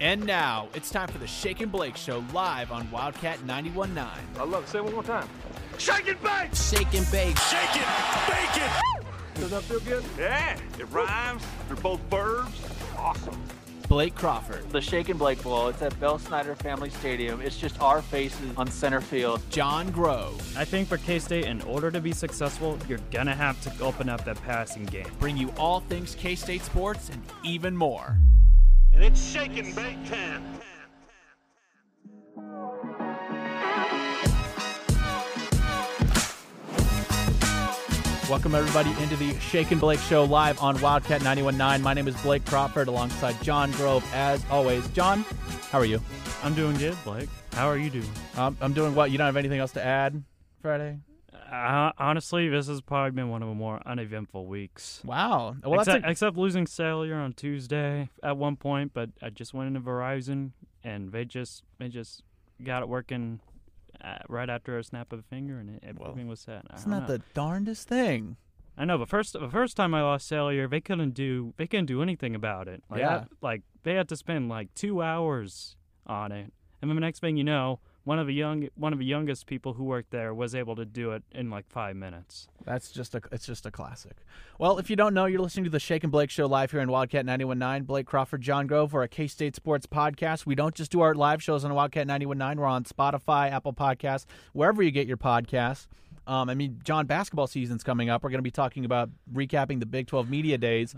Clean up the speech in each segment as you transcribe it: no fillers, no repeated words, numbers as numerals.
And now, it's time for the Shake and Blake Show live on Wildcat 91.9. I love it. Say it one more time. Shake and bake! Shake and bake. Shake it! Bake it! Does that feel good? Yeah, it rhymes. They're both verbs. Awesome. Blake Crawford. The Shake and Blake Bowl. It's at Bill Snyder Family Stadium. It's just our faces on center field. John Grove. I think for K-State, in order to be successful, you're going to have to open up that passing game. Bring you all things K-State sports and even more. And it's Shake and Blake time. Welcome, everybody, into the Shake and Blake Show live on Wildcat 91.9. My name is Blake Crawford alongside John Grove, as always. John, how are you? I'm doing good, Blake. How are you doing? I'm doing well. You don't have anything else to add, Friday? Honestly, this has probably been one of the more uneventful weeks. Wow. Well, except losing cellular on Tuesday at one point, but I just went into Verizon, and they just got it working right after a snap of a finger, and everything was set. It's not the darndest thing. I know, but the first time I lost cellular, they couldn't do anything about it. They had to spend 2 hours on it, and then the next thing you know, one of the youngest people who worked there was able to do it in 5 minutes. It's just a classic. Well, if you don't know, you're listening to the Shake and Blake Show live here on Wildcat 91.9. Blake Crawford, John Grove. We're a K-State sports podcast. We don't just do our live shows on Wildcat 91.9. We're on Spotify, Apple Podcasts, wherever you get your podcasts. John, basketball season's coming up. We're going to be talking about recapping the Big 12 media days.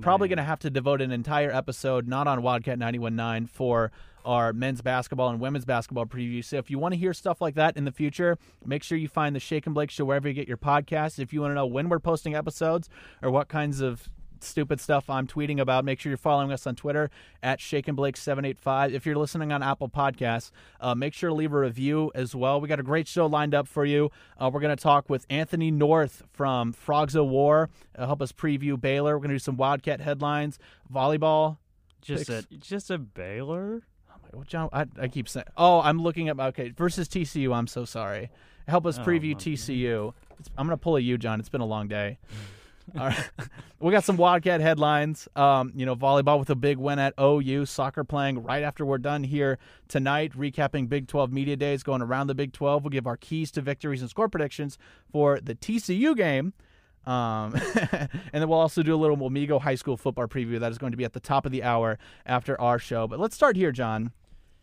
Probably going to have to devote an entire episode, not on Wildcat 91.9, for our men's basketball and women's basketball previews. So if you want to hear stuff like that in the future, make sure you find the Shake and Blake Show wherever you get your podcasts. If you want to know when we're posting episodes or what kinds of stupid stuff I'm tweeting about, make sure you're following us on Twitter at ShakeandBlake785. If you're listening on Apple Podcasts, make sure to leave a review as well. We got a great show lined up for you. We're going to talk with Anthony North from Frogs O' War. Help us preview Baylor. We're going to do some Wildcat headlines, volleyball. Just a Baylor? Oh my, well, John, I keep saying. Oh, I'm looking at versus TCU. I'm so sorry. Help us preview TCU. I'm going to pull a U, John. It's been a long day. All right. We got some Wildcat headlines. Volleyball with a big win at OU. Soccer playing right after we're done here tonight. Recapping Big 12 media days, going around the Big 12. We'll give our keys to victories and score predictions for the TCU game. And then we'll also do a little Wamego High School football preview. That is going to be at the top of the hour after our show. But let's start here, John.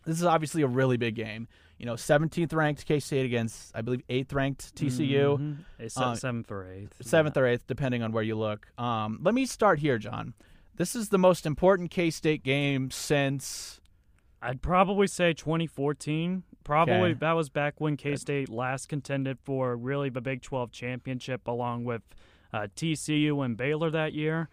This is obviously a really big game. 17th ranked K-State against, I believe, 8th ranked TCU. Mm-hmm. 7th or 8th. 7th or 8th, depending on where you look. Let me start here, John. This is the most important K-State game since, I'd probably say, 2014. Probably that was back when K-State last contended for really the Big 12 championship along with TCU and Baylor that year.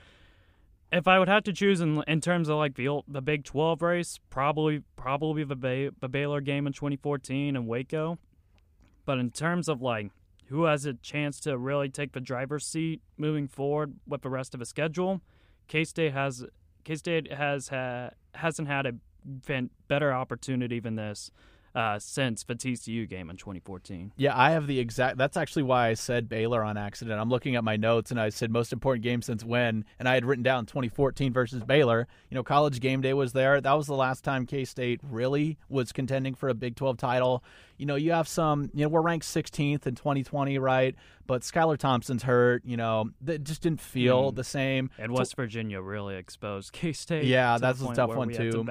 If I would have to choose in terms of the Big 12 race, probably the Baylor game in 2014 in Waco. But in terms of who has a chance to really take the driver's seat moving forward with the rest of the schedule, K-State hasn't had a better opportunity than this since the TCU game in 2014. Yeah, I have the exact – that's actually why I said Baylor on accident. I'm looking at my notes, and I said most important game since when, and I had written down 2014 versus Baylor. College Game Day was there. That was the last time K-State really was contending for a Big 12 title. You have some – we're ranked 16th in 2020, right? But Skylar Thompson's hurt. That just didn't feel the same. And West Virginia really exposed K-State. Yeah, that's a tough one, too.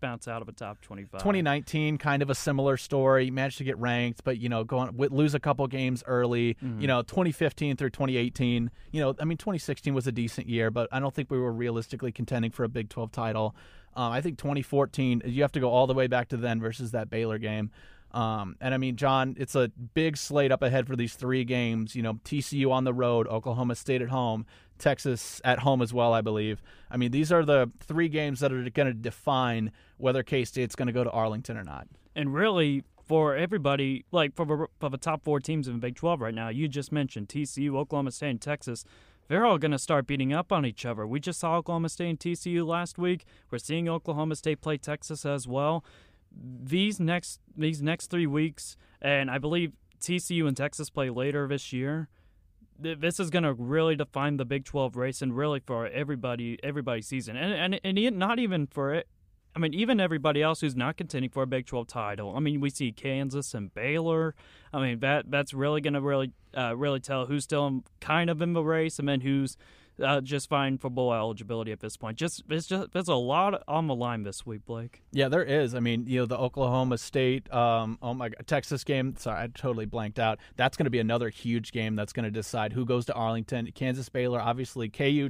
Bounce out of a top 25. 2019, kind of a similar story, managed to get ranked, but lose a couple games early. 2015 through 2018. 2016 was a decent year, but I don't think we were realistically contending for a Big 12 title. I think 2014. You have to go all the way back to then versus that Baylor game. John, it's a big slate up ahead for these three games. TCU on the road, Oklahoma State at home, Texas at home as well, I believe. These are the three games that are going to define whether K-State's going to go to Arlington or not. And really, for everybody, for the top four teams in the Big 12 right now, you just mentioned TCU, Oklahoma State, and Texas. They're all going to start beating up on each other. We just saw Oklahoma State and TCU last week. We're seeing Oklahoma State play Texas as well. These next 3 weeks, and I believe TCU and Texas play later this year, this is going to really define the Big 12 race and really for everybody's season. And not even for it. I mean, even everybody else who's not contending for a Big 12 title. I mean, we see Kansas and Baylor. I mean, that's really going to really tell who's still kind of in the race and then who's just fine for bowl eligibility at this point. It's just there's a lot on the line this week, Blake. Yeah, there is. I mean, you know, the Oklahoma State, Texas game. Sorry, I totally blanked out. That's going to be another huge game that's going to decide who goes to Arlington. Kansas, Baylor, obviously KU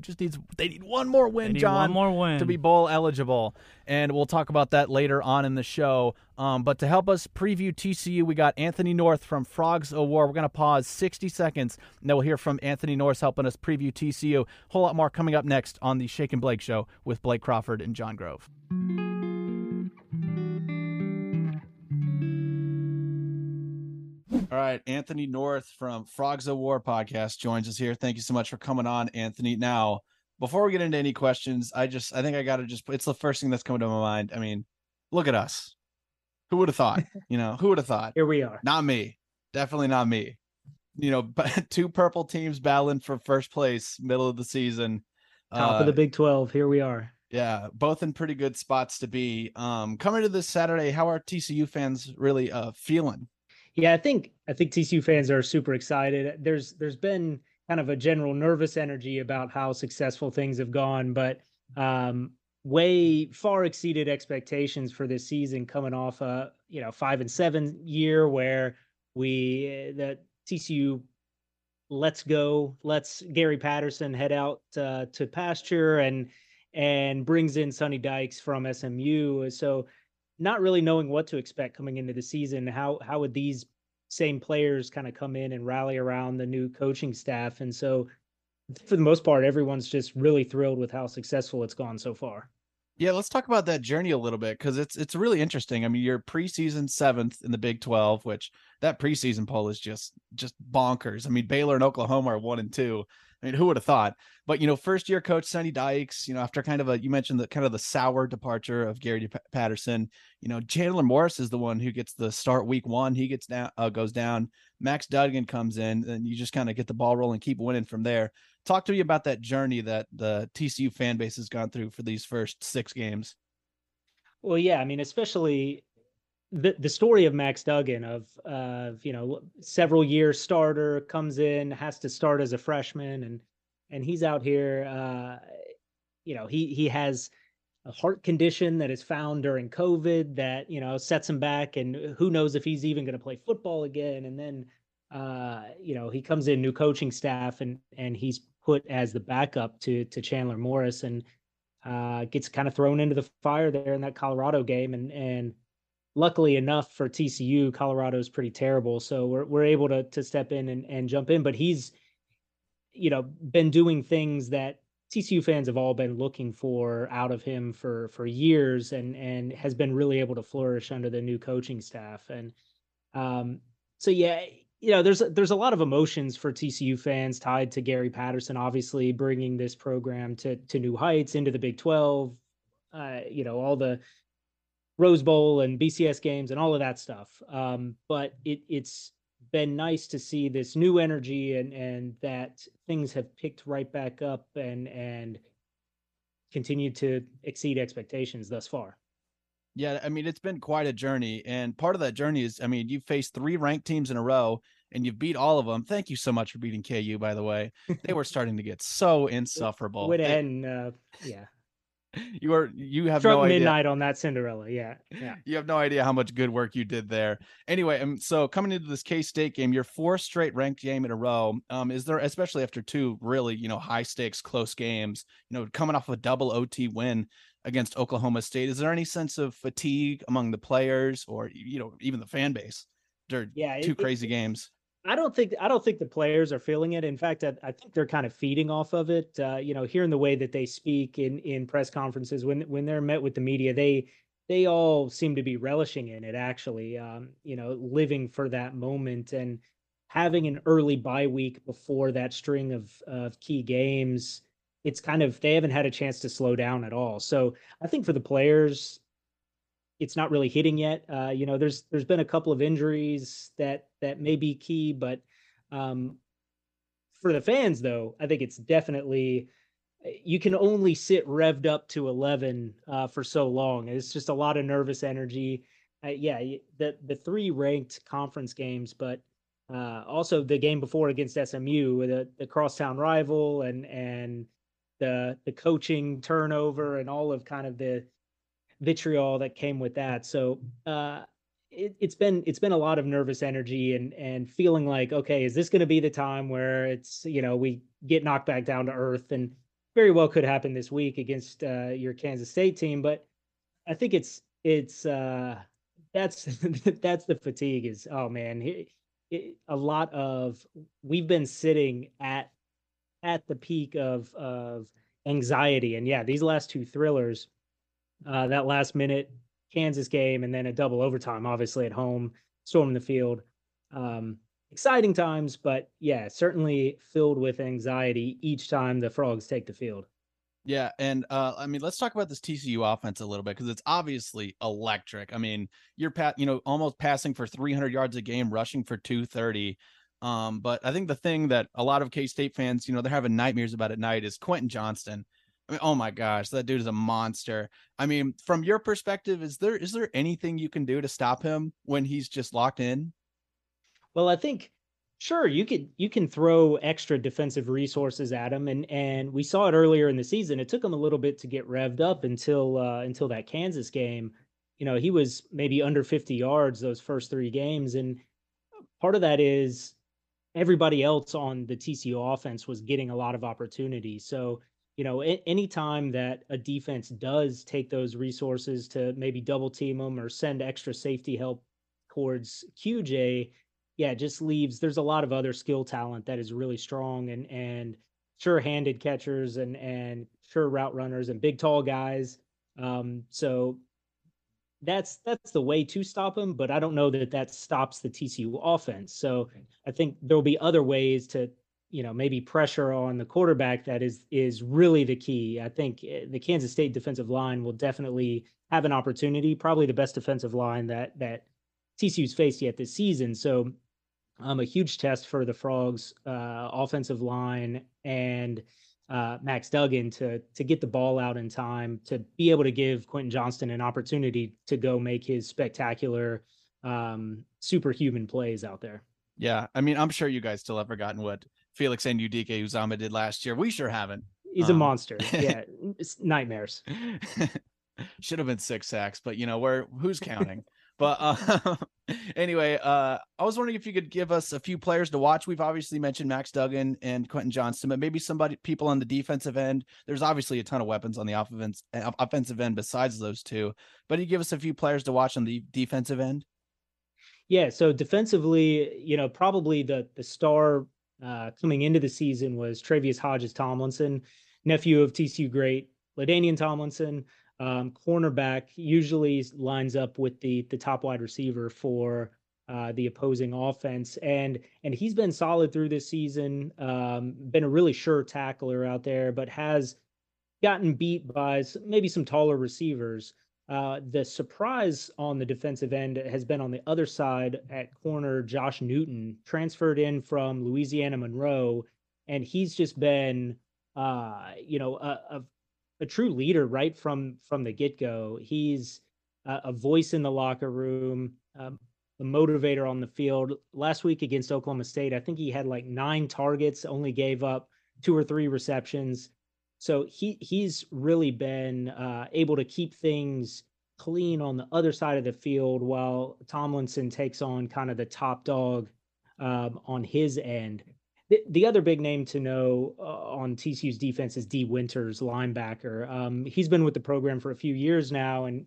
they need one more win, John, to be bowl eligible. And we'll talk about that later on in the show. But to help us preview TCU, we got Anthony North from Frogs O' War. We're going to pause 60 seconds, and then we'll hear from Anthony North helping us preview TCU. A whole lot more coming up next on the Shake and Blake Show with Blake Crawford and John Grove. All right, Anthony North from Frogs O' War podcast joins us here. Thank you so much for coming on, Anthony. Now, before we get into any questions, I think it's the first thing that's coming to my mind. I mean, look at us. Who would have thought? Who would have thought? Here we are. Not me. Definitely not me. But two purple teams battling for first place, middle of the season. Top of the Big 12. Here we are. Yeah, both in pretty good spots to be. Coming to this Saturday, how are TCU fans really feeling? Yeah, I think TCU fans are super excited. There's been kind of a general nervous energy about how successful things have gone, but way far exceeded expectations for this season, coming off a 5-7 year where the TCU lets Gary Patterson head out to pasture and brings in Sonny Dykes from SMU. So not really knowing what to expect coming into the season, how would these same players kind of come in and rally around the new coaching staff? And so for the most part, everyone's just really thrilled with how successful it's gone so far. Yeah, let's talk about that journey a little bit because it's really interesting. I mean, you're preseason 7th in the Big 12, which that preseason poll is just bonkers. I mean, Baylor and Oklahoma are 1 and 2. I mean, who would have thought? But first year coach Sonny Dykes, after you mentioned the kind of the sour departure of Gary Patterson. Chandler Morris is the one who gets the start week 1. He gets down, goes down. Max Duggan comes in, and you just kind of get the ball rolling, keep winning from there. Talk to me about that journey that the TCU fan base has gone through for these first 6 games. Well, yeah, I mean, especially the story of Max Duggan of several year starter, comes in, has to start as a freshman, and he's out here, he has a heart condition that is found during COVID that, sets him back, and who knows if he's even going to play football again. And then, he comes in, new coaching staff, and he's put as the backup to Chandler Morris, and gets kind of thrown into the fire there in that Colorado game. And luckily enough for TCU, Colorado is pretty terrible, so we're able to step in and jump in. But he's, been doing things that TCU fans have all been looking for out of him for years, and has been really able to flourish under the new coaching staff. And so yeah. There's a lot of emotions for TCU fans tied to Gary Patterson, obviously bringing this program to new heights, into the Big 12, all the Rose Bowl and BCS games and all of that stuff. But it's been nice to see this new energy and that things have picked right back up and continue to exceed expectations thus far. Yeah, I mean, it's been quite a journey, and part of that journey is, I mean, you've faced 3 ranked teams in a row, and you've beat all of them. Thank you so much for beating KU, by the way. They were starting to get so insufferable. Yeah. You have struck no idea. Midnight on that Cinderella, yeah. You have no idea how much good work you did there. Anyway, so coming into this K-State game, your 4 straight ranked game in a row. Is there, especially after 2 really, high stakes, close games, coming off a double OT win against Oklahoma State, is there any sense of fatigue among the players or even the fan base? Games. I don't think the players are feeling it. In fact, I think they're kind of feeding off of it. Hearing the way that they speak in press conferences when they're met with the media, they all seem to be relishing in it. Actually, living for that moment and having an early bye week before that string of key games. It's kind of, they haven't had a chance to slow down at all. So I think for the players, it's not really hitting yet. There's been a couple of injuries that may be key, but for the fans though, I think it's definitely you can only sit revved up to 11 for so long. It's just a lot of nervous energy. The three ranked conference games, but also the game before against SMU with the crosstown rival and the coaching turnover and all of kind of the vitriol that came with that. So it's been a lot of nervous energy and feeling like, okay, is this going to be the time where it's, you know, we get knocked back down to earth? And very well could happen this week against your Kansas State team. But I think that's that's the fatigue is, oh man, a lot of, we've been sitting at the peak of anxiety. And yeah, these last two thrillers, that last minute Kansas game, and then a double overtime, obviously at home, storming the field. Exciting times, but yeah, certainly filled with anxiety each time the Frogs take the field. Yeah. And I mean, let's talk about this TCU offense a little bit, because it's obviously electric. I mean, you're almost passing for 300 yards a game, rushing for 230. But I think the thing that a lot of K-State fans, you know, they're having nightmares about at night is Quentin Johnston. I mean, oh my gosh, that dude is a monster. I mean, from your perspective, is there anything you can do to stop him when he's just locked in? Well, I think, sure, you can throw extra defensive resources at him, and we saw it earlier in the season. It took him a little bit to get revved up until that Kansas game. You know, he was maybe under 50 yards those first three games, and part of that is everybody else on the TCU offense was getting a lot of opportunity. So, you know, any time that a defense does take those resources to maybe double team them or send extra safety help towards QJ, yeah, it just leaves. There's a lot of other skill talent that is really strong and sure-handed catchers and sure route runners and big tall guys. So that's the way to stop them. But I don't know that stops the TCU offense. So I think there'll be other ways to, you know, maybe pressure on the quarterback. That is really the key. I think the Kansas State defensive line will definitely have an opportunity. Probably the best defensive line that TCU's faced yet this season. So a huge test for the Frogs offensive line and Max Duggan to get the ball out in time, to be able to give Quentin Johnston an opportunity to go make his spectacular superhuman plays out there. Yeah. I mean, I'm sure you guys still have forgotten what Felix Anudike-Uzomah did last year. We sure haven't. He's a monster. Yeah. It's nightmares. Should have been 6 sacks, but you know, who's counting? But anyway, I was wondering if you could give us a few players to watch. We've obviously mentioned Max Duggan and Quentin Johnston, but maybe people on the defensive end. There's obviously a ton of weapons on the offensive end besides those two. But you give us a few players to watch on the defensive end. Yeah, so defensively, you know, probably the star coming into the season was Travis Hodges Tomlinson, nephew of TCU great LaDainian Tomlinson. Cornerback usually lines up with the top wide receiver for the opposing offense, and he's been solid through this season. Been a really sure tackler out there, but has gotten beat by maybe some taller receivers. The surprise on the defensive end has been on the other side at corner. Josh Newton transferred in from Louisiana Monroe, and he's just been a true leader right from the get-go. He's a voice in the locker room, a motivator on the field. Last week against Oklahoma State, I think he had like 9 targets, only gave up 2 or 3 receptions. So he's really been able to keep things clean on the other side of the field while Tomlinson takes on kind of the top dog on his end. The other big name to know on TCU's defense is Dee Winters, linebacker. He's been with the program for a few years now, and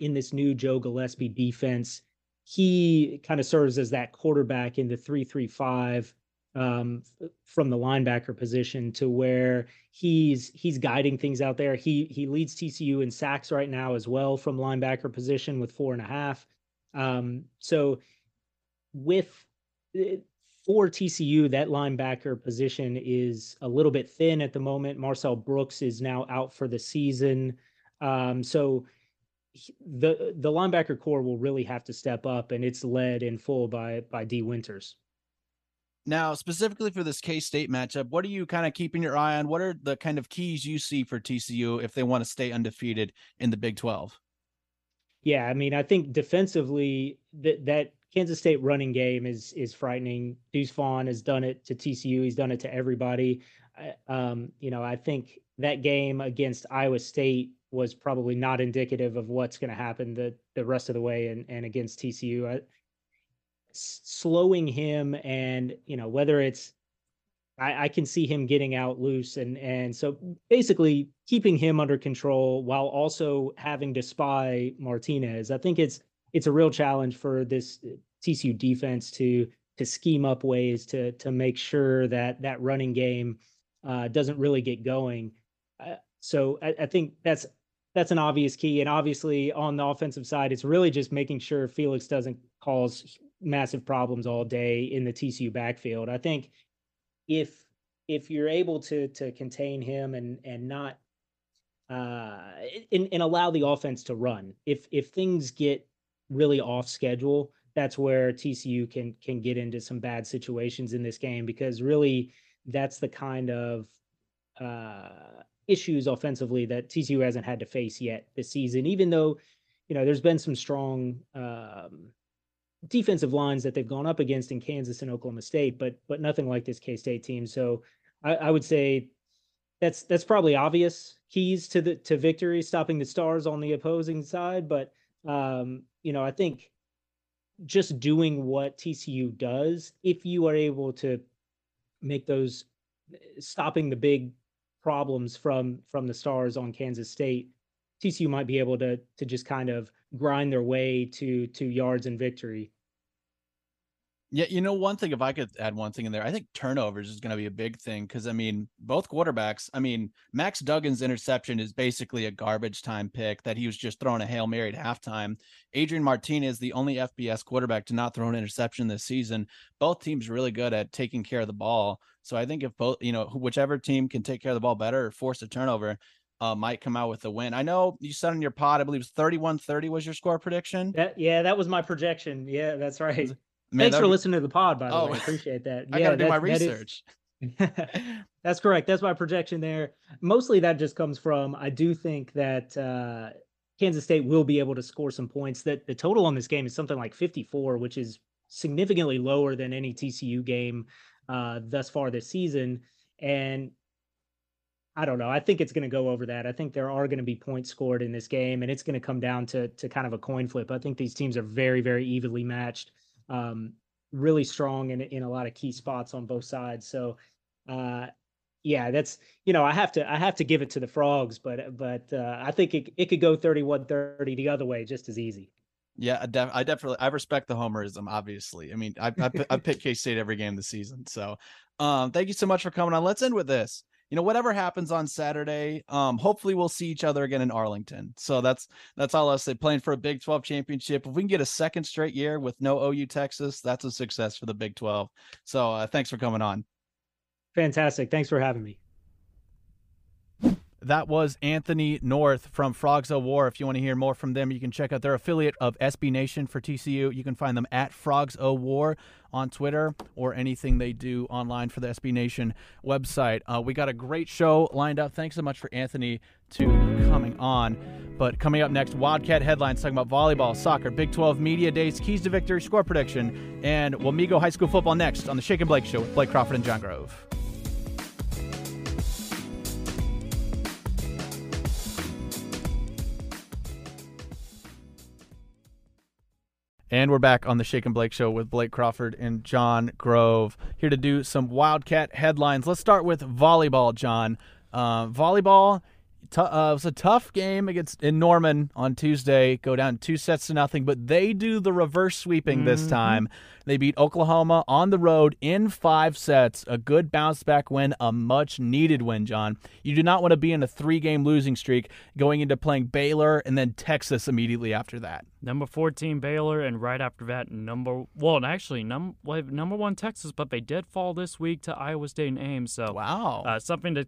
in this new Joe Gillespie defense, he kind of serves as that quarterback in the 3-3-5 from the linebacker position, to where he's guiding things out there. He leads TCU in sacks right now as well from linebacker position with 4.5. So for TCU, that linebacker position is a little bit thin at the moment. Marcel Brooks is now out for the season. So the linebacker core will really have to step up, and it's led in full by Dee Winters. Now, specifically for this K-State matchup, what are you kind of keeping your eye on? What are the kind of keys you see for TCU if they want to stay undefeated in the Big 12? Yeah, I mean, I think defensively that Kansas State running game is frightening. Deuce Vaughn has done it to TCU. He's done it to everybody. I think that game against Iowa State was probably not indicative of what's going to happen the rest of the way and against TCU. Slowing him, and whether it's I can see him getting out loose, and so basically keeping him under control while also having to spy Martinez. I think it's a real challenge for this TCU defense to scheme up ways to make sure that running game doesn't really get going. So I think that's an obvious key, and obviously on the offensive side, it's really just making sure Felix doesn't cause massive problems all day in the TCU backfield. I think if you're able to contain him and not and allow the offense to run, if things get really off schedule, that's where TCU can get into some bad situations in this game, because really that's the kind of issues offensively that TCU hasn't had to face yet this season, even though there's been some strong defensive lines that they've gone up against in Kansas and Oklahoma State, but nothing like this K-State team. So I would say that's probably obvious keys to victory, stopping the stars on the opposing side. But I think just doing what TCU does, if you are able to make those, stopping the big problems from the stars on Kansas State, TCU might be able to just kind of grind their way to yards and victory. Yeah, one thing, if I could add one thing in there, I think turnovers is going to be a big thing, because, I mean, both quarterbacks, I mean, Max Duggan's interception is basically a garbage time pick that he was just throwing a Hail Mary at halftime. Adrian Martinez, the only FBS quarterback to not throw an interception this season. Both teams really good at taking care of the ball. So I think if both, whichever team can take care of the ball better or force a turnover, might come out with the win. I know you said on your pod, I believe it was 31-30 was your score prediction. That was my projection. Yeah, that's right. Man, thanks for listening to the pod, by the way. I appreciate that. I gotta do my research. That's correct. That's my projection there. Mostly that just comes from, I do think that Kansas State will be able to score some points. That the total on this game is something like 54, which is significantly lower than any TCU game thus far this season. And I don't know. I think it's going to go over that. I think there are going to be points scored in this game, and it's going to come down to kind of a coin flip. I think these teams are very, very evenly matched, really strong in a lot of key spots on both sides. So, that's, I have to give it to the Frogs, but I think it could go 31-30 the other way just as easy. Yeah, I definitely respect the homerism, obviously. I mean, I pick K-State every game this season. So thank you so much for coming on. Let's end with this. Whatever happens on Saturday, hopefully we'll see each other again in Arlington. So that's all I'll say. Playing for a Big 12 championship. If we can get a second straight year with no OU Texas, that's a success for the Big 12. So thanks for coming on. Fantastic. Thanks for having me. That was Anthony North from Frogs O' War. If you want to hear more from them, you can check out their affiliate of SB Nation for TCU. You can find them at Frogs O' War on Twitter, or anything they do online for the SB Nation website. We got a great show lined up. Thanks so much for Anthony to coming on. But coming up next, Wildcat headlines talking about volleyball, soccer, Big 12 media days, keys to victory, score prediction, and Wamego High School football next on the Shake and Blake Show with Blake Crawford and John Grove. And we're back on the Shake and Blake Show with Blake Crawford and John Grove, here to do some Wildcat headlines. Let's start with volleyball, John. Volleyball was a tough game in Norman on Tuesday, go down 2-0, but they do the reverse sweeping this time. They beat Oklahoma on the road in 5 sets, a good bounce-back win, a much-needed win, John. You do not want to be in a 3-game losing streak going into playing Baylor and then Texas immediately after that. Number 14 Baylor, and right after that, number 1 Texas, but they did fall this week to Iowa State and Ames, so wow, something to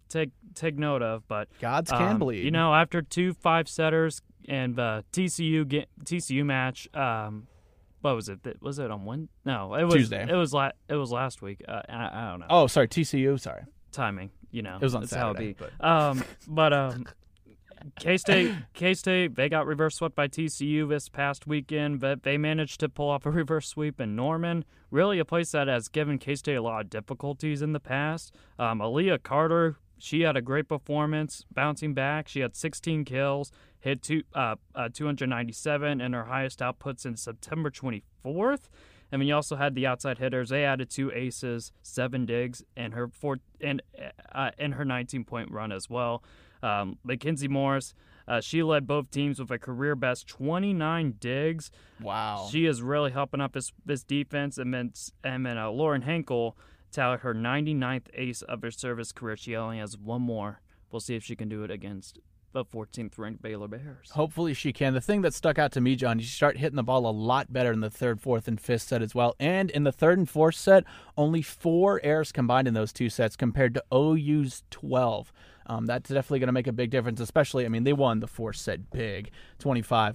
take note of. But gods can bleed. After 2 5-setters and the TCU match, what was it? Was it on Wednesday? No, it was Tuesday. It was last week. I don't know. Oh, sorry, TCU. Sorry, timing. You know, it was on Saturday. K-State, they got reverse swept by TCU this past weekend, but they managed to pull off a reverse sweep in Norman, really a place that has given K-State a lot of difficulties in the past. Aaliyah Carter, she had a great performance bouncing back. She had 16 kills, hit 297, and her highest output since September 24th. And then you also had the outside hitters. They added 2 aces, 7 digs, and her 19-point run as well. Mackenzie Morris, she led both teams with a career-best 29 digs. Wow. She is really helping up this defense. And then Lauren Henkel tallied her 99th ace of her service career. She only has one more. We'll see if she can do it against the 14th-ranked Baylor Bears. Hopefully she can. The thing that stuck out to me, John, you start hitting the ball a lot better in the third, fourth, and fifth set as well. And in the third and fourth set, only 4 errors combined in those 2 sets compared to OU's 12. That's definitely going to make a big difference, especially, I mean, they won the fourth set big, 25-15.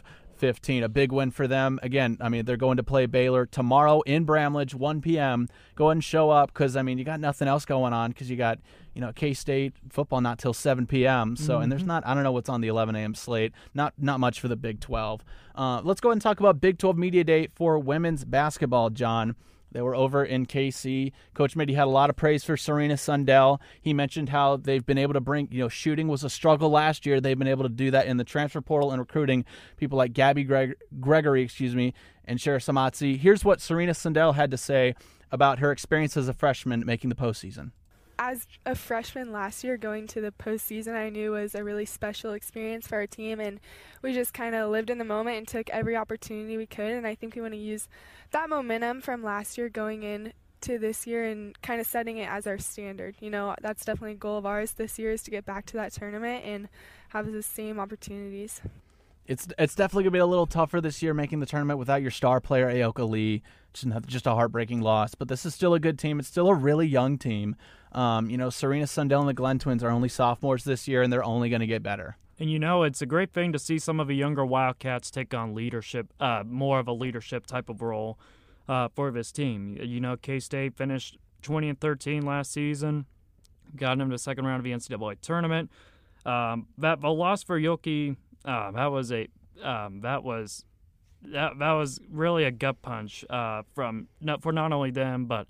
A big win for them. Again, I mean, they're going to play Baylor tomorrow in Bramlage, 1 p.m. Go ahead and show up because, I mean, you got nothing else going on because you got, you know, K-State football not till 7 p.m. So, and there's not, I don't know what's on the 11 a.m. slate. Not much for the Big 12. Let's go ahead and talk about Big 12 Media Day for women's basketball, John. They were over in KC. Coach Mitty had a lot of praise for Serena Sundell. He mentioned how they've been able to bring, you know, shooting was a struggle last year. They've been able to do that in the transfer portal and recruiting people like Gabby Gregory, and Shara Samatsi. Here's what Serena Sundell had to say about her experience as a freshman making the postseason. As a freshman last year, going to the postseason, I knew was a really special experience for our team, and we just kind of lived in the moment and took every opportunity we could, and I think we want to use that momentum from last year going in to this year and kind of setting it as our standard. You know, that's definitely a goal of ours this year is to get back to that tournament and have the same opportunities. It's definitely going to be a little tougher this year making the tournament without your star player, Ayoka Lee. Just a heartbreaking loss. But this is still a good team. It's still a really young team. You know, Serena Sundell and the Glenn Twins are only sophomores this year, and they're only going to get better. And, you know, it's a great thing to see some of the younger Wildcats take on leadership, more of a leadership type of role for this team. You know, K-State finished 20-13 last season, got into the second round of the NCAA tournament. That the loss for Yoki... That was really a gut punch for not only them but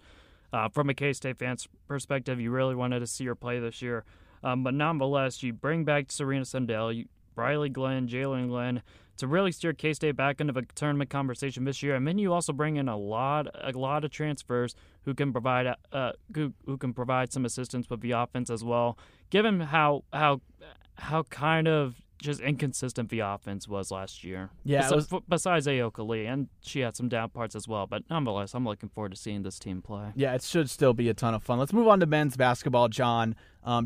from a K-State fan's perspective. You really wanted to see her play this year, but nonetheless, you bring back Serena Sundell, Riley Glenn, Jalen Glenn to really steer K-State back into the tournament conversation this year, and then you also bring in a lot of transfers who can provide who can provide some assistance with the offense as well. Given how kind of just inconsistent the offense was last year. Yeah, besides Ayoka Lee, and she had some down parts as well. But nonetheless, I'm looking forward to seeing this team play. Yeah, it should still be a ton of fun. Let's move on to men's basketball, John.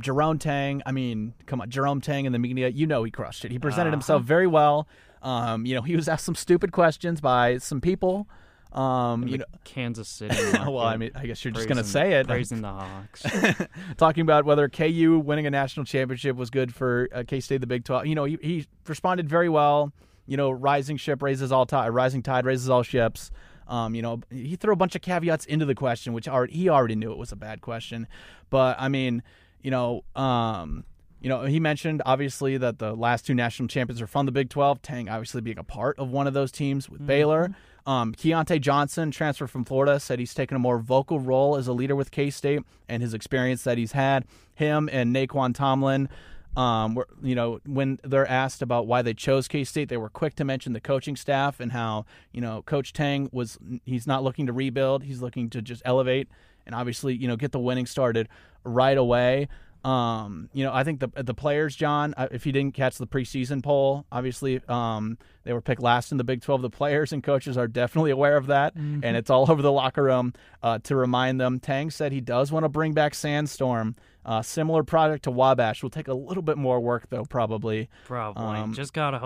Jerome Tang, I mean, come on, Jerome Tang in the media, you know he crushed it. He presented himself very well. You know, he was asked some stupid questions by some people. You know, Kansas City. Well, I mean, I guess you're just going to say it. Praising the Hawks. Talking about whether KU winning a national championship was good for K-State, the Big 12. You know, he responded very well. You know, rising tide raises all ships. You know, he threw a bunch of caveats into the question, which he already knew it was a bad question. But, I mean, you know, he mentioned, obviously, that the last 2 national champions are from the Big 12, Tang obviously being a part of one of those teams with Baylor. Keontae Johnson, transferred from Florida, said he's taken a more vocal role as a leader with K-State and his experience that he's had. Him and Nae'Qwan Tomlin, were, you know, when they're asked about why they chose K-State, they were quick to mention the coaching staff and how, you know, Coach Tang he's not looking to rebuild. He's looking to just elevate and obviously, you know, get the winning started right away. You know, I think the players, John, if you didn't catch the preseason poll, obviously they were picked last in the Big 12. The players and coaches are definitely aware of that, and it's all over the locker room to remind them. Tang said he does want to bring back Sandstorm, similar product to Wabash. Will take a little bit more work, though, probably. Probably. Just probably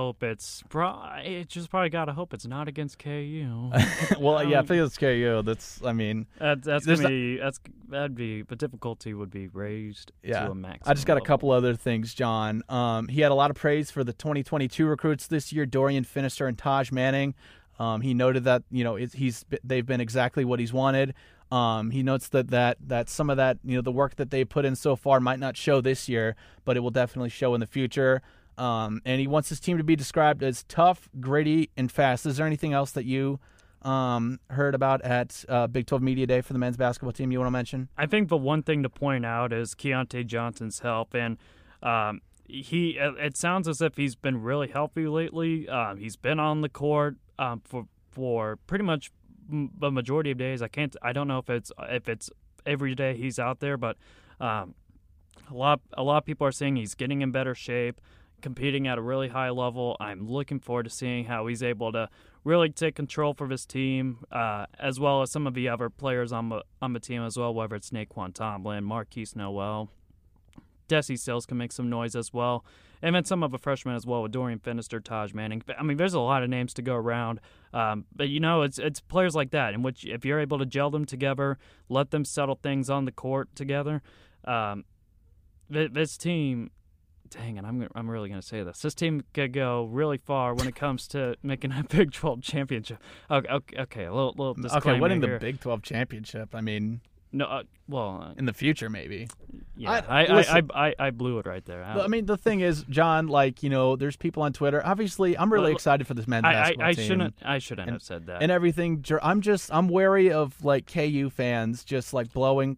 gotta hope it's not against KU. Well, yeah, if it's KU, the difficulty would be raised to a max. I just got a couple other things, John. He had a lot of praise for the 2022 recruits this year, Dorian Finster and Taj Manning. He noted that, you know, they've been exactly what he's wanted. He notes that some of that, you know, the work that they put in so far might not show this year, but it will definitely show in the future. And he wants his team to be described as tough, gritty, and fast. Is there anything else that you heard about at Big 12 Media Day for the men's basketball team you want to mention? I think the one thing to point out is Keontae Johnson's help, and it sounds as if he's been really healthy lately. He's been on the court for pretty much the majority of days. I don't know if it's every day he's out there, but a lot of people are saying he's getting in better shape, competing at a really high level. I'm looking forward to seeing how he's able to really take control for his team, as well as some of the other players on the team as well, whether it's Nae'Qwan Tomlin, Marquise Noel. Desi Sills can make some noise as well. And then some of the freshmen as well with Dorian Finster, Taj Manning. I mean, there's a lot of names to go around. But, you know, it's players like that in which if you're able to gel them together, let them settle things on the court together, this team – dang it, I'm really going to say this. This team could go really far when it comes to making a Big 12 championship. Okay, a little disclaimer. Okay, winning the Big 12 championship, I mean – no, in the future maybe. Yeah, I blew it right there. I mean, the thing is, John, like, you know, there's people on Twitter. Obviously, I'm really excited for this men's basketball team. I shouldn't have said that. And everything, I'm wary of like KU fans just like blowing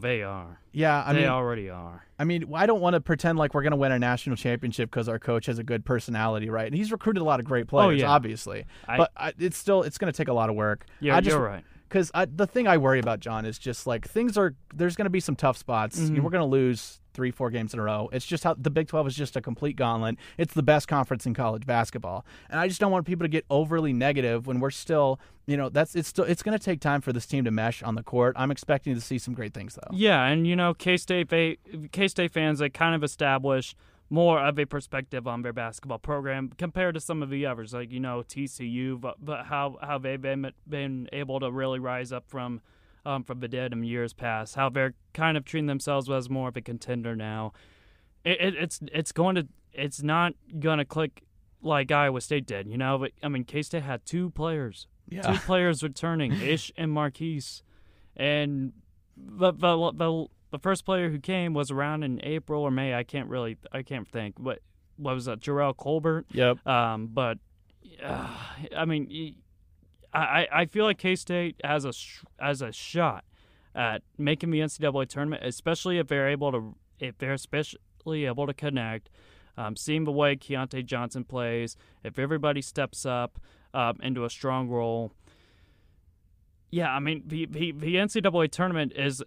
they are. Yeah, I mean, they already are. I mean, I don't want to pretend like we're going to win a national championship because our coach has a good personality, right? And he's recruited a lot of great players, obviously. But it's going to take a lot of work. Yeah, you're right. Because the thing I worry about, John, is just like there's going to be some tough spots. Mm-hmm. You know, we're going to lose 3-4 games in a row. It's just how the Big 12 is just a complete gauntlet. It's the best conference in college basketball. And I just don't want people to get overly negative when we're still, you know, it's going to take time for this team to mesh on the court. I'm expecting to see some great things, though. Yeah, and, you know, K-State fans, they kind of establish more of a perspective on their basketball program compared to some of the others, like, you know, TCU, but how they've been able to really rise up from the dead in years past, how they're kind of treating themselves as more of a contender now. It's not going to click like Iowa State did, you know. But, I mean, K-State had two players returning, Ish and Marquise, and the first player who came was around in April or May. I can't think. What was that? Jarrell Colbert. Yep. I mean, I feel like K-State has a shot at making the NCAA tournament, especially if they're able to connect. Seeing the way Keontae Johnson plays, if everybody steps up into a strong role. Yeah, I mean, the NCAA tournament is.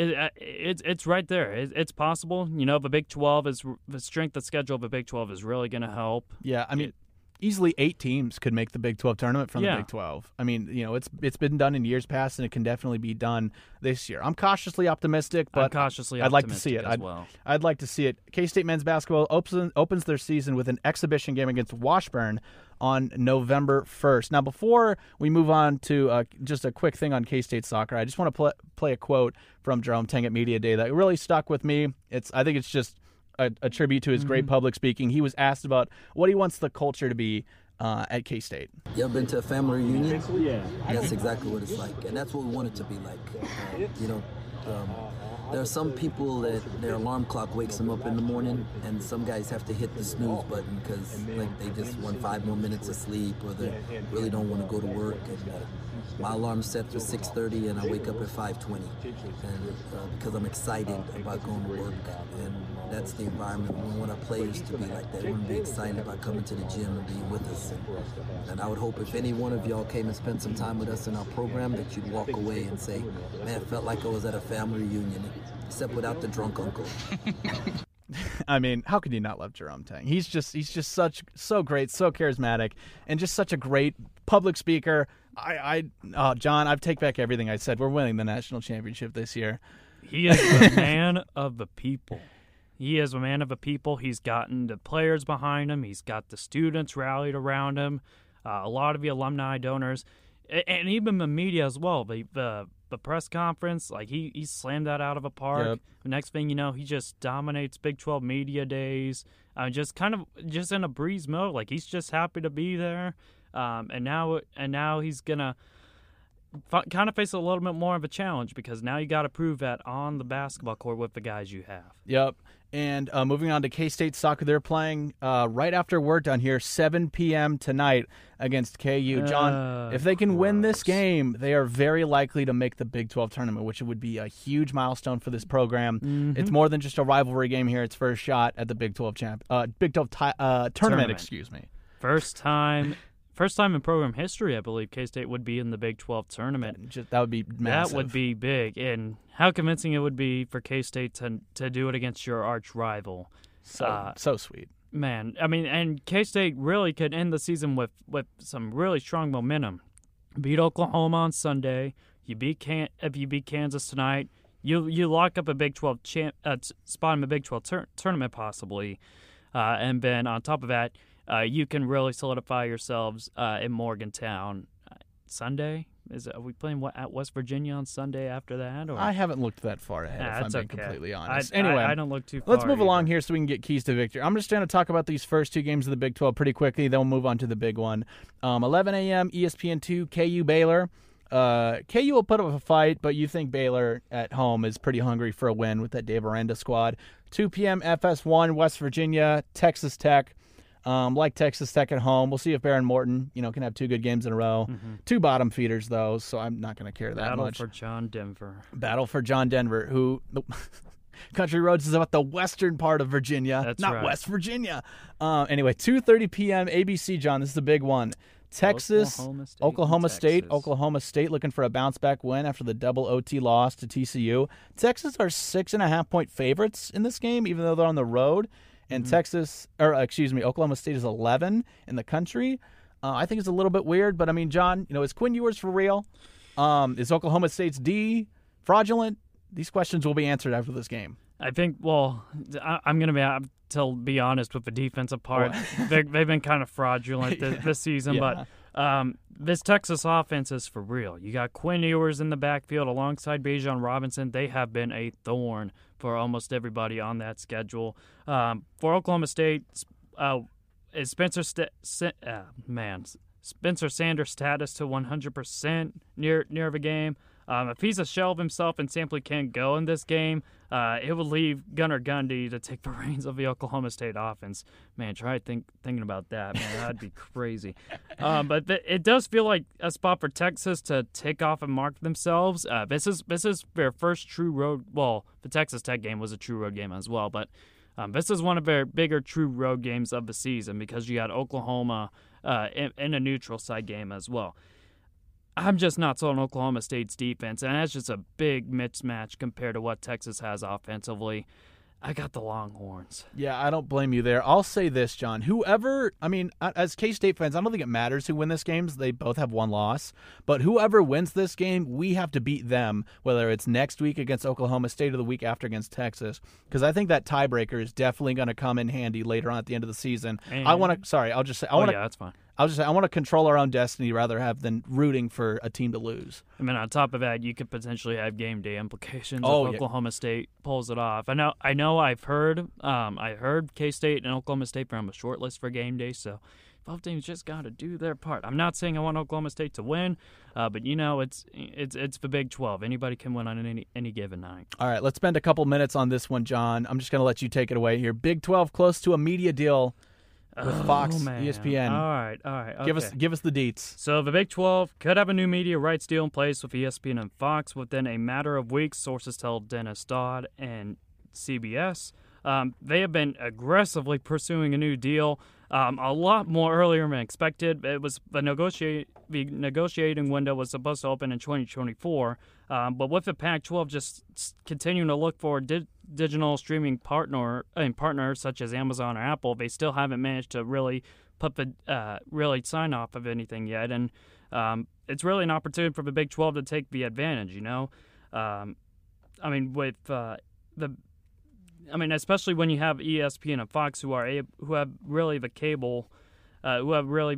It's right there. It's possible. You know, the Big 12 is the strength of schedule of the Big 12 is really going to help. Yeah, I mean, easily 8 teams could make the Big 12 tournament from the Big 12. I mean, you know, it's been done in years past, and it can definitely be done this year. I'm cautiously optimistic, but I'd like to see it as well. I'd like to see it. K-State men's basketball opens their season with an exhibition game against Washburn on November 1st. Now, before we move on to just a quick thing on K-State soccer, I just want to play a quote from Jerome Tang at Media Day that really stuck with me. I think it's just a tribute to his great public speaking. He was asked about what he wants the culture to be at K-State. You ever been to a family reunion? Yeah. That's exactly what it's like, and that's what we want it to be like. You know, there are some people that their alarm clock wakes them up in the morning, and some guys have to hit the snooze button because, like, they just want 5 more minutes of sleep, or they really don't want to go to work. And my alarm's set for 6:30, and I wake up at 5:20, and because I'm excited about going to work. And that's the environment. We want our players to be like that. We want to be excited about coming to the gym and being with us. And I would hope if any one of y'all came and spent some time with us in our program, that you'd walk away and say, man, it felt like I was at a family reunion, except without the drunk uncle. I mean, how could you not love Jerome Tang? He's just so great, so charismatic, and just such a great public speaker. John, I take back everything I said. We're winning the national championship this year. He is the man of the people. He is a man of the people. He's gotten the players behind him. He's got the students rallied around him, a lot of the alumni, donors, and even the media as well. The press conference, like he slammed that out of a park. Yep. The next thing you know, he just dominates Big 12 media days. Just kind of in a breeze mode. Like, he's just happy to be there. And now he's gonna kind of face a little bit more of a challenge, because now you got to prove that on the basketball court with the guys you have. Yep. And moving on to K-State soccer, they're playing right after we're done here, 7 p.m. tonight against KU. John, if they can win this game, they are very likely to make the Big 12 tournament, which would be a huge milestone for this program. Mm-hmm. It's more than just a rivalry game here. It's first shot at the Big 12 tournament. Excuse me. First time in program history, I believe, K-State would be in the Big 12 tournament. That would be massive. That would be big. And how convincing it would be for K-State to do it against your arch rival. So sweet. Man, I mean, and K-State really could end the season with some really strong momentum. Beat Oklahoma on Sunday. If you beat Kansas tonight, you lock up a Big 12 spot in the Big 12 tournament possibly. And then on top of that, you can really solidify yourselves in Morgantown. Sunday? Are we playing at West Virginia on Sunday after that? Or? I haven't looked that far ahead, if I'm being completely honest. Anyway, I don't look too far. Let's move along here so we can get keys to victory. I'm just going to talk about these first two games of the Big 12 pretty quickly, then we'll move on to the big one. 11 a.m., ESPN2, KU Baylor. KU will put up a fight, but you think Baylor at home is pretty hungry for a win with that Dave Aranda squad. 2 p.m., FS1, West Virginia, Texas Tech. Like Texas Tech at home. We'll see if Baron Morton, can have two good games in a row. Mm-hmm. Two bottom feeders, though, so I'm not going to care that much. Battle for John Denver, who Country Roads is about the western part of Virginia, that's not right. West Virginia. Anyway, 2:30 p.m. ABC, John. This is the big one. Texas, Oklahoma State looking for a bounce-back win after the double OT loss to TCU. Texas are 6.5-point favorites in this game, even though they're on the road. And Oklahoma State is 11 in the country. I think it's a little bit weird, but I mean, John, is Quinn Ewers for real? Is Oklahoma State's D fraudulent? These questions will be answered after this game. I think. Well, I'm going to be honest with the defensive part. They've been kind of fraudulent this season, but this Texas offense is for real. You got Quinn Ewers in the backfield alongside Bijan Robinson. They have been a thorn for almost everybody on that schedule. For Oklahoma State, is Spencer Sanders' status to 100% near of a game? If he's a shell of himself and simply can't go in this game, it would leave Gunnar Gundy to take the reins of the Oklahoma State offense. Man, try thinking about that. Man, that'd be crazy. But it does feel like a spot for Texas to take off and mark themselves. This is their first true road. Well, the Texas Tech game was a true road game as well, but this is one of their bigger true road games of the season, because you got Oklahoma in a neutral side game as well. I'm just not sold on Oklahoma State's defense, and that's just a big mismatch compared to what Texas has offensively. I got the Longhorns. Yeah, I don't blame you there. I'll say this, John. As K-State fans, I don't think it matters who wins this game. They both have one loss. But whoever wins this game, we have to beat them, whether it's next week against Oklahoma State or the week after against Texas, because I think that tiebreaker is definitely going to come in handy later on at the end of the season. And I want to control our own destiny than rooting for a team to lose. I mean, on top of that, you could potentially have game day implications if Oklahoma State pulls it off. I know. I heard K-State and Oklahoma State from a short list for game day, so both teams just got to do their part. I'm not saying I want Oklahoma State to win, but it's the Big 12. Anybody can win on any given night. All right, let's spend a couple minutes on this one, John. I'm just going to let you take it away here. Big 12 close to a media deal with Fox, ESPN. All right. Okay. Give us the deets. So the Big 12 could have a new media rights deal in place with ESPN and Fox within a matter of weeks, sources tell Dennis Dodd and CBS. They have been aggressively pursuing a new deal, a lot more earlier than expected. It was the negotiating window was supposed to open in 2024, but with the Pac-12 just continuing to look for digital streaming partners such as Amazon or Apple, they still haven't managed to really really sign off of anything yet, and it's really an opportunity for the Big 12 to take the advantage. Especially when you have ESPN and Fox, who have really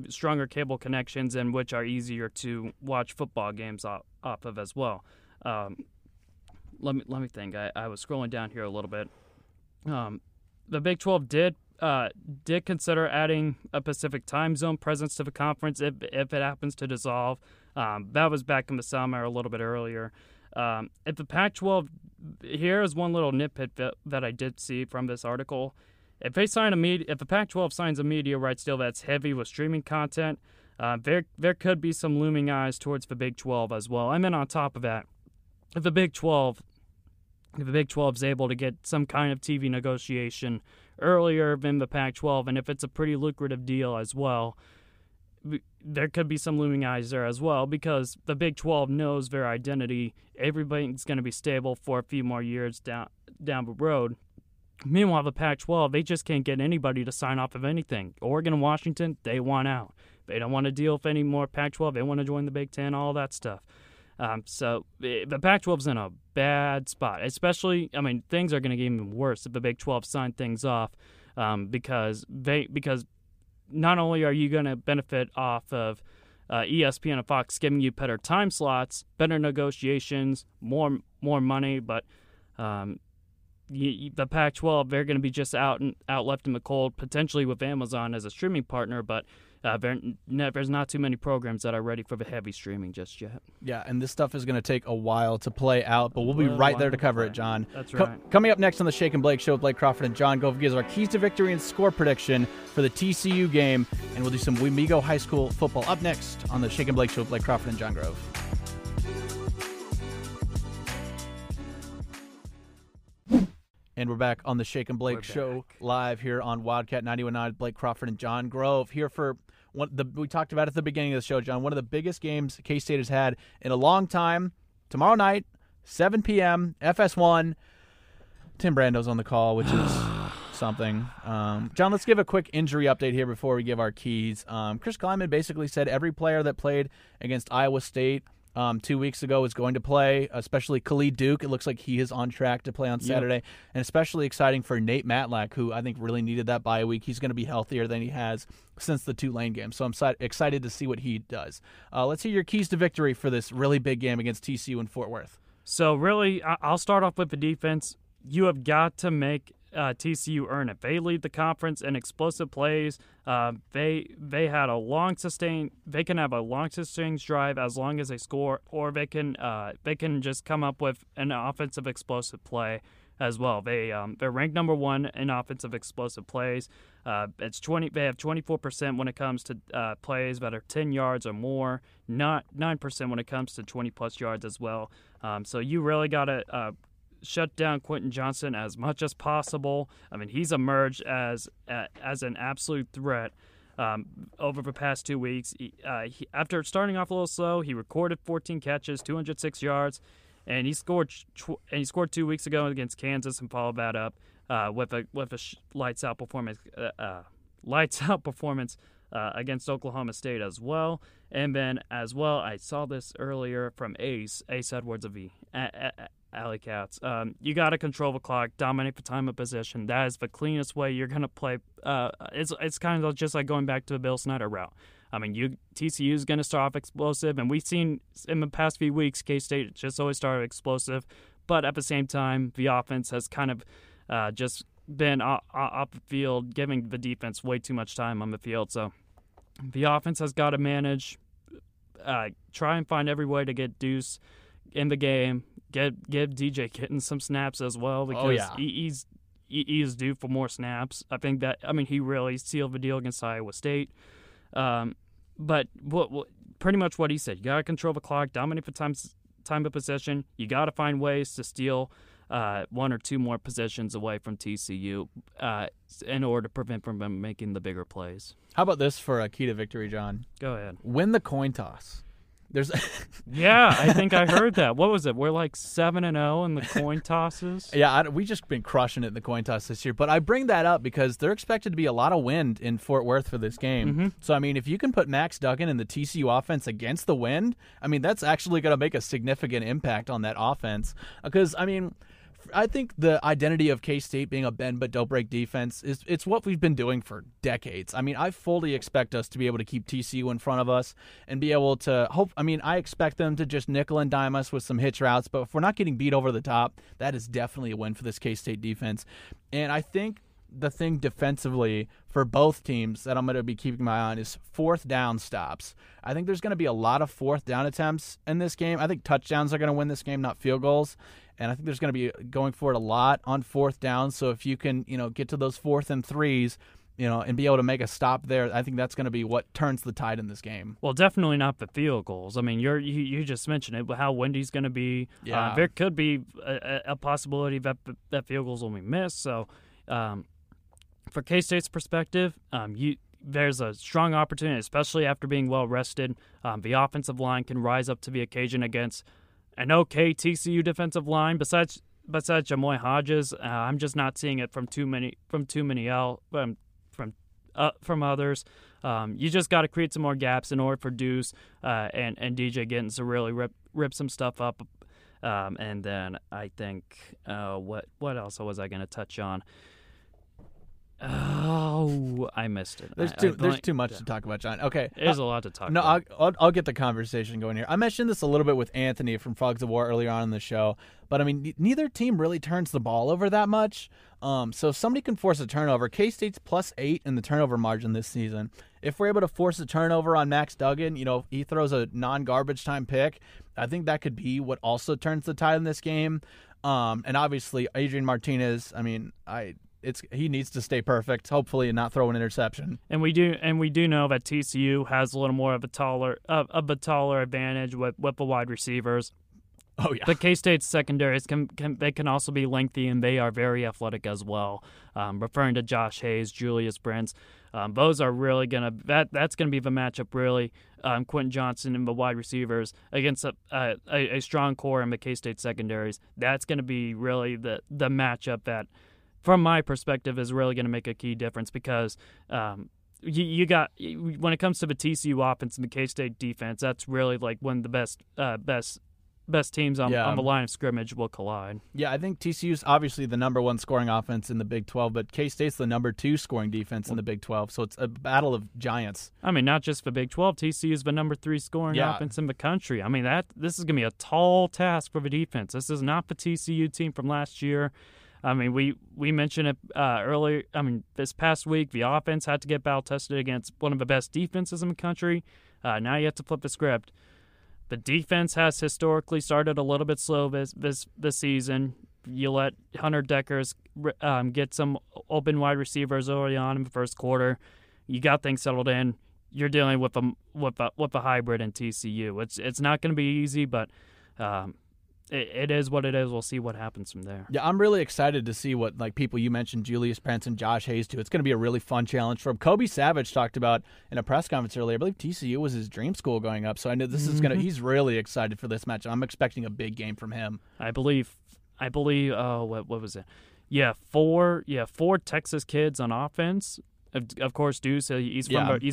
stronger cable connections and which are easier to watch football games off of as well. Let me think. I was scrolling down here a little bit. The Big 12 did did consider adding a Pacific time zone presence to the conference if it happens to dissolve. That was back in the summer, a little bit earlier. If the Pac-12, here is one little nitpick that I did see from this article. If the Pac-12 signs a media rights deal that's heavy with streaming content, there could be some looming eyes towards the Big 12 as well. And then on top of that, if the Big 12 is able to get some kind of TV negotiation earlier than the Pac-12, and if it's a pretty lucrative deal as well, there could be some looming eyes there as well, because the Big 12 knows their identity. Everything's going to be stable for a few more years down the road. Meanwhile, the Pac-12, they just can't get anybody to sign off of anything. Oregon and Washington, they want out. They don't want to deal with any more Pac-12. They want to join the Big Ten, all that stuff. So the Pac-12's in a bad spot, especially, I mean, things are going to get even worse if the Big 12 sign things off, because not only are you going to benefit off of ESPN and Fox giving you better time slots, better negotiations, more money, but the Pac-12, they're going to be just out left in the cold, potentially with Amazon as a streaming partner, but there's not too many programs that are ready for the heavy streaming just yet. Yeah, and this stuff is going to take a while to play out, but we'll be right there to cover it, John. That's right. Coming up next on the Shake and Blake Show with Blake Crawford and John Gove gives our keys to victory and score prediction for the TCU game, and we'll do some Wamego High School football up next on the Shake and Blake Show with Blake Crawford and John Gove. And we're back on the Shake and Blake Show live here on Wildcat 91.9. Blake Crawford and John Grove here for we talked about at the beginning of the show, John, one of the biggest games K-State has had in a long time. Tomorrow night, 7 p.m., FS1. Tim Brando's on the call, which is something. John, let's give a quick injury update here before we give our keys. Chris Kleiman basically said every player that played against Iowa State 2 weeks ago is going to play, especially Khalid Duke. It looks like he is on track to play on Saturday. Yep. And especially exciting for Nate Matlack, who I think really needed that bye week. He's going to be healthier than he has since the Tulane game. So I'm excited to see what he does. Let's hear your keys to victory for this really big game against TCU in Fort Worth. So really, I'll start off with the defense. You have got to make TCU earn it. They lead the conference in explosive plays. They can have a long sustained drive as long as they score, or they can just come up with an offensive explosive play as well. They're ranked number one in offensive explosive plays. They have 24% when it comes to plays that are 10 yards or more, not 9% when it comes to 20 plus yards as well. So you really got to shut down Quentin Johnston as much as possible. I mean, he's emerged as an absolute threat over the past 2 weeks. He, after starting off a little slow, he recorded 14 catches, 206 yards, and he scored 2 weeks ago against Kansas and followed that up with a lights out performance. Against Oklahoma State as well. And then as well, I saw this earlier from Ace Edwards of the Alley Cats. You got to control the clock, dominate the time of possession. That is the cleanest way you're going to play. It's kind of just like going back to the Bill Snyder route. I mean, TCU is going to start off explosive, and we've seen in the past few weeks K-State just always started explosive, but at the same time, the offense has kind of just been off the field, giving the defense way too much time on the field. So the offense has got to manage, try and find every way to get Deuce in the game. Give DJ Kitten some snaps as well, because he's due for more snaps. I think that, I mean, he really sealed the deal against Iowa State. But pretty much what he said, you got to control the clock, dominate the time of possession. You got to find ways to steal one or two more possessions away from TCU in order to prevent from making the bigger plays. How about this for a key to victory, John? Go ahead. Win the coin toss. Yeah, I think I heard that. What was it? We're like 7-0 in the coin tosses. Yeah, we just been crushing it in the coin toss this year. But I bring that up because there expected to be a lot of wind in Fort Worth for this game. Mm-hmm. So, I mean, if you can put Max Duggan and the TCU offense against the wind, I mean, that's actually going to make a significant impact on that offense. Because, I mean, I think the identity of K-State being a bend-but-don't-break defense, it's what we've been doing for decades. I mean, I fully expect us to be able to keep TCU in front of us and be able to hope. I mean, I expect them to just nickel and dime us with some hitch routes, but if we're not getting beat over the top, that is definitely a win for this K-State defense. And I think the thing defensively for both teams that I'm going to be keeping my eye on is fourth down stops. I think there's going to be a lot of fourth down attempts in this game. I think touchdowns are going to win this game, not field goals. And I think there's going to be going for it a lot on fourth down. So if you can, get to those fourth and threes, and be able to make a stop there, I think that's going to be what turns the tide in this game. Well, definitely not the field goals. I mean, you just mentioned it, how Wendy's going to be. Yeah. There could be a possibility that field goals will be missed. So for K-State's perspective, there's a strong opportunity, especially after being well-rested. The offensive line can rise up to the occasion against an okay TCU defensive line. Besides Jamoy Hodges, I'm just not seeing it from others. You just got to create some more gaps in order for Deuce and DJ Gittins to really rip some stuff up. And then I think what else was I going to touch on? Oh, I missed it. There's too much to talk about, John. Okay. There's a lot to talk about. No, I'll get the conversation going here. I mentioned this a little bit with Anthony from Frogs O' War earlier on in the show, but, I mean, neither team really turns the ball over that much. So if somebody can force a turnover, K-State's +8 in the turnover margin this season. If we're able to force a turnover on Max Duggan, he throws a non-garbage time pick, I think that could be what also turns the tide in this game. And obviously, Adrian Martinez, he needs to stay perfect, hopefully, and not throw an interception. And we do know that TCU has a little more of a taller advantage with the wide receivers. Oh yeah. But K-State's secondaries can also be lengthy, and they are very athletic as well. Referring to Josh Hayes, Julius Brents, those are really that's gonna be the matchup really. Quentin Johnston and the wide receivers against a strong core in the K-State secondaries. That's gonna be really the matchup that, from my perspective, is really going to make a key difference because when it comes to the TCU offense and the K-State defense, that's really like one of the best teams on the line of scrimmage will collide. Yeah, I think TCU's obviously the number one scoring offense in the Big 12, but K-State's the number two scoring defense in the Big 12, so it's a battle of giants. I mean, not just the Big 12. TCU's the number three scoring offense in the country. I mean, this is going to be a tall task for the defense. This is not the TCU team from last year. I mean, we mentioned it earlier. I mean, this past week, the offense had to get battle-tested against one of the best defenses in the country. Now you have to flip the script. The defense has historically started a little bit slow this season. You let Hunter Deckers get some open wide receivers early on in the first quarter. You got things settled in. You're dealing with a hybrid in TCU. It's not going to be easy, but it is what it is. We'll see what happens from there. Yeah, I'm really excited to see what people you mentioned, Julius Pence and Josh Hayes, too. It's going to be a really fun challenge for him. Kobe Savage talked about in a press conference earlier, I believe TCU was his dream school going up, so I know this is going to – he's really excited for this match. I'm expecting a big game from him. I believe – oh, what was it? Yeah, four Texas kids on offense. Of course, Deuce, he's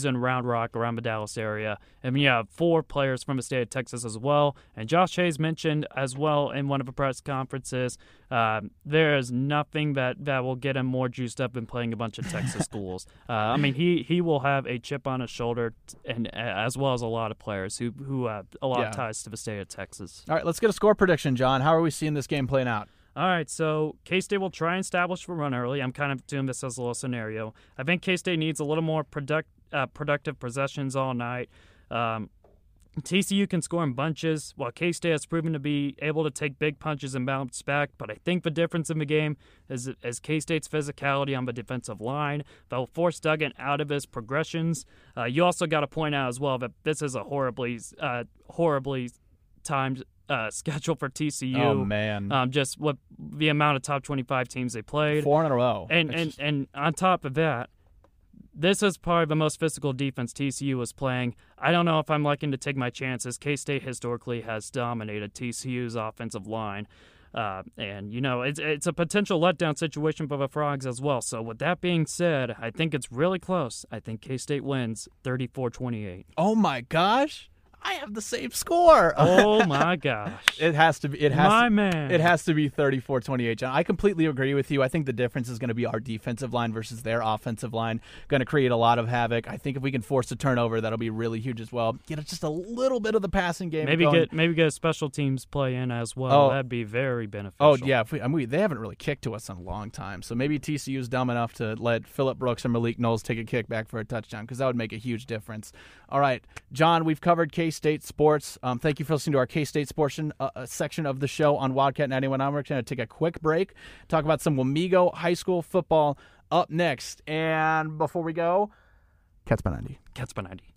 in Round Rock, around the Dallas area. I mean, yeah, four players from the state of Texas as well. And Josh Hayes mentioned as well in one of the press conferences, there is nothing that will get him more juiced up than playing a bunch of Texas schools. I mean, he will have a chip on his shoulder, and as well as a lot of players who have a lot of ties to the state of Texas. All right, let's get a score prediction, John. How are we seeing this game playing out? All right, so K-State will try and establish the run early. I'm kind of doing this as a little scenario. I think K-State needs a little more productive possessions all night. TCU can score in bunches, while K-State has proven to be able to take big punches and bounce back. But I think the difference in the game is K-State's physicality on the defensive line that will force Duggan out of his progressions. You also got to point out as well that this is a horribly timed schedule for TCU. Oh man! Just what the amount of top 25 teams they played, 4 in a row, and on top of that, this is probably the most physical defense TCU was playing. I don't know if I'm liking to take my chances. K-State historically has dominated TCU's offensive line, and it's a potential letdown situation for the Frogs as well. So with that being said, I think it's really close. I think K-State wins 34-28. Oh my gosh! I have the same score. Oh my gosh. It has to be it has to be 34-28. John, I completely agree with you. I think the difference is going to be our defensive line versus their offensive line. Going to create a lot of havoc. I think if we can force a turnover, that'll be really huge as well. Get just a little bit of the passing game. Maybe get a special teams play in as well. Oh, that'd be very beneficial. Oh yeah, they haven't really kicked to us in a long time. So maybe TCU's dumb enough to let Phillip Brooks and Malik Knowles take a kick back for a touchdown, because that would make a huge difference. All right, John, we've covered K-State sports. Thank you for listening to our K-State portion section of the show on Wildcat 91.9. We're going to take a quick break, talk about some Wamego High School football up next. And before we go, Cats by 90.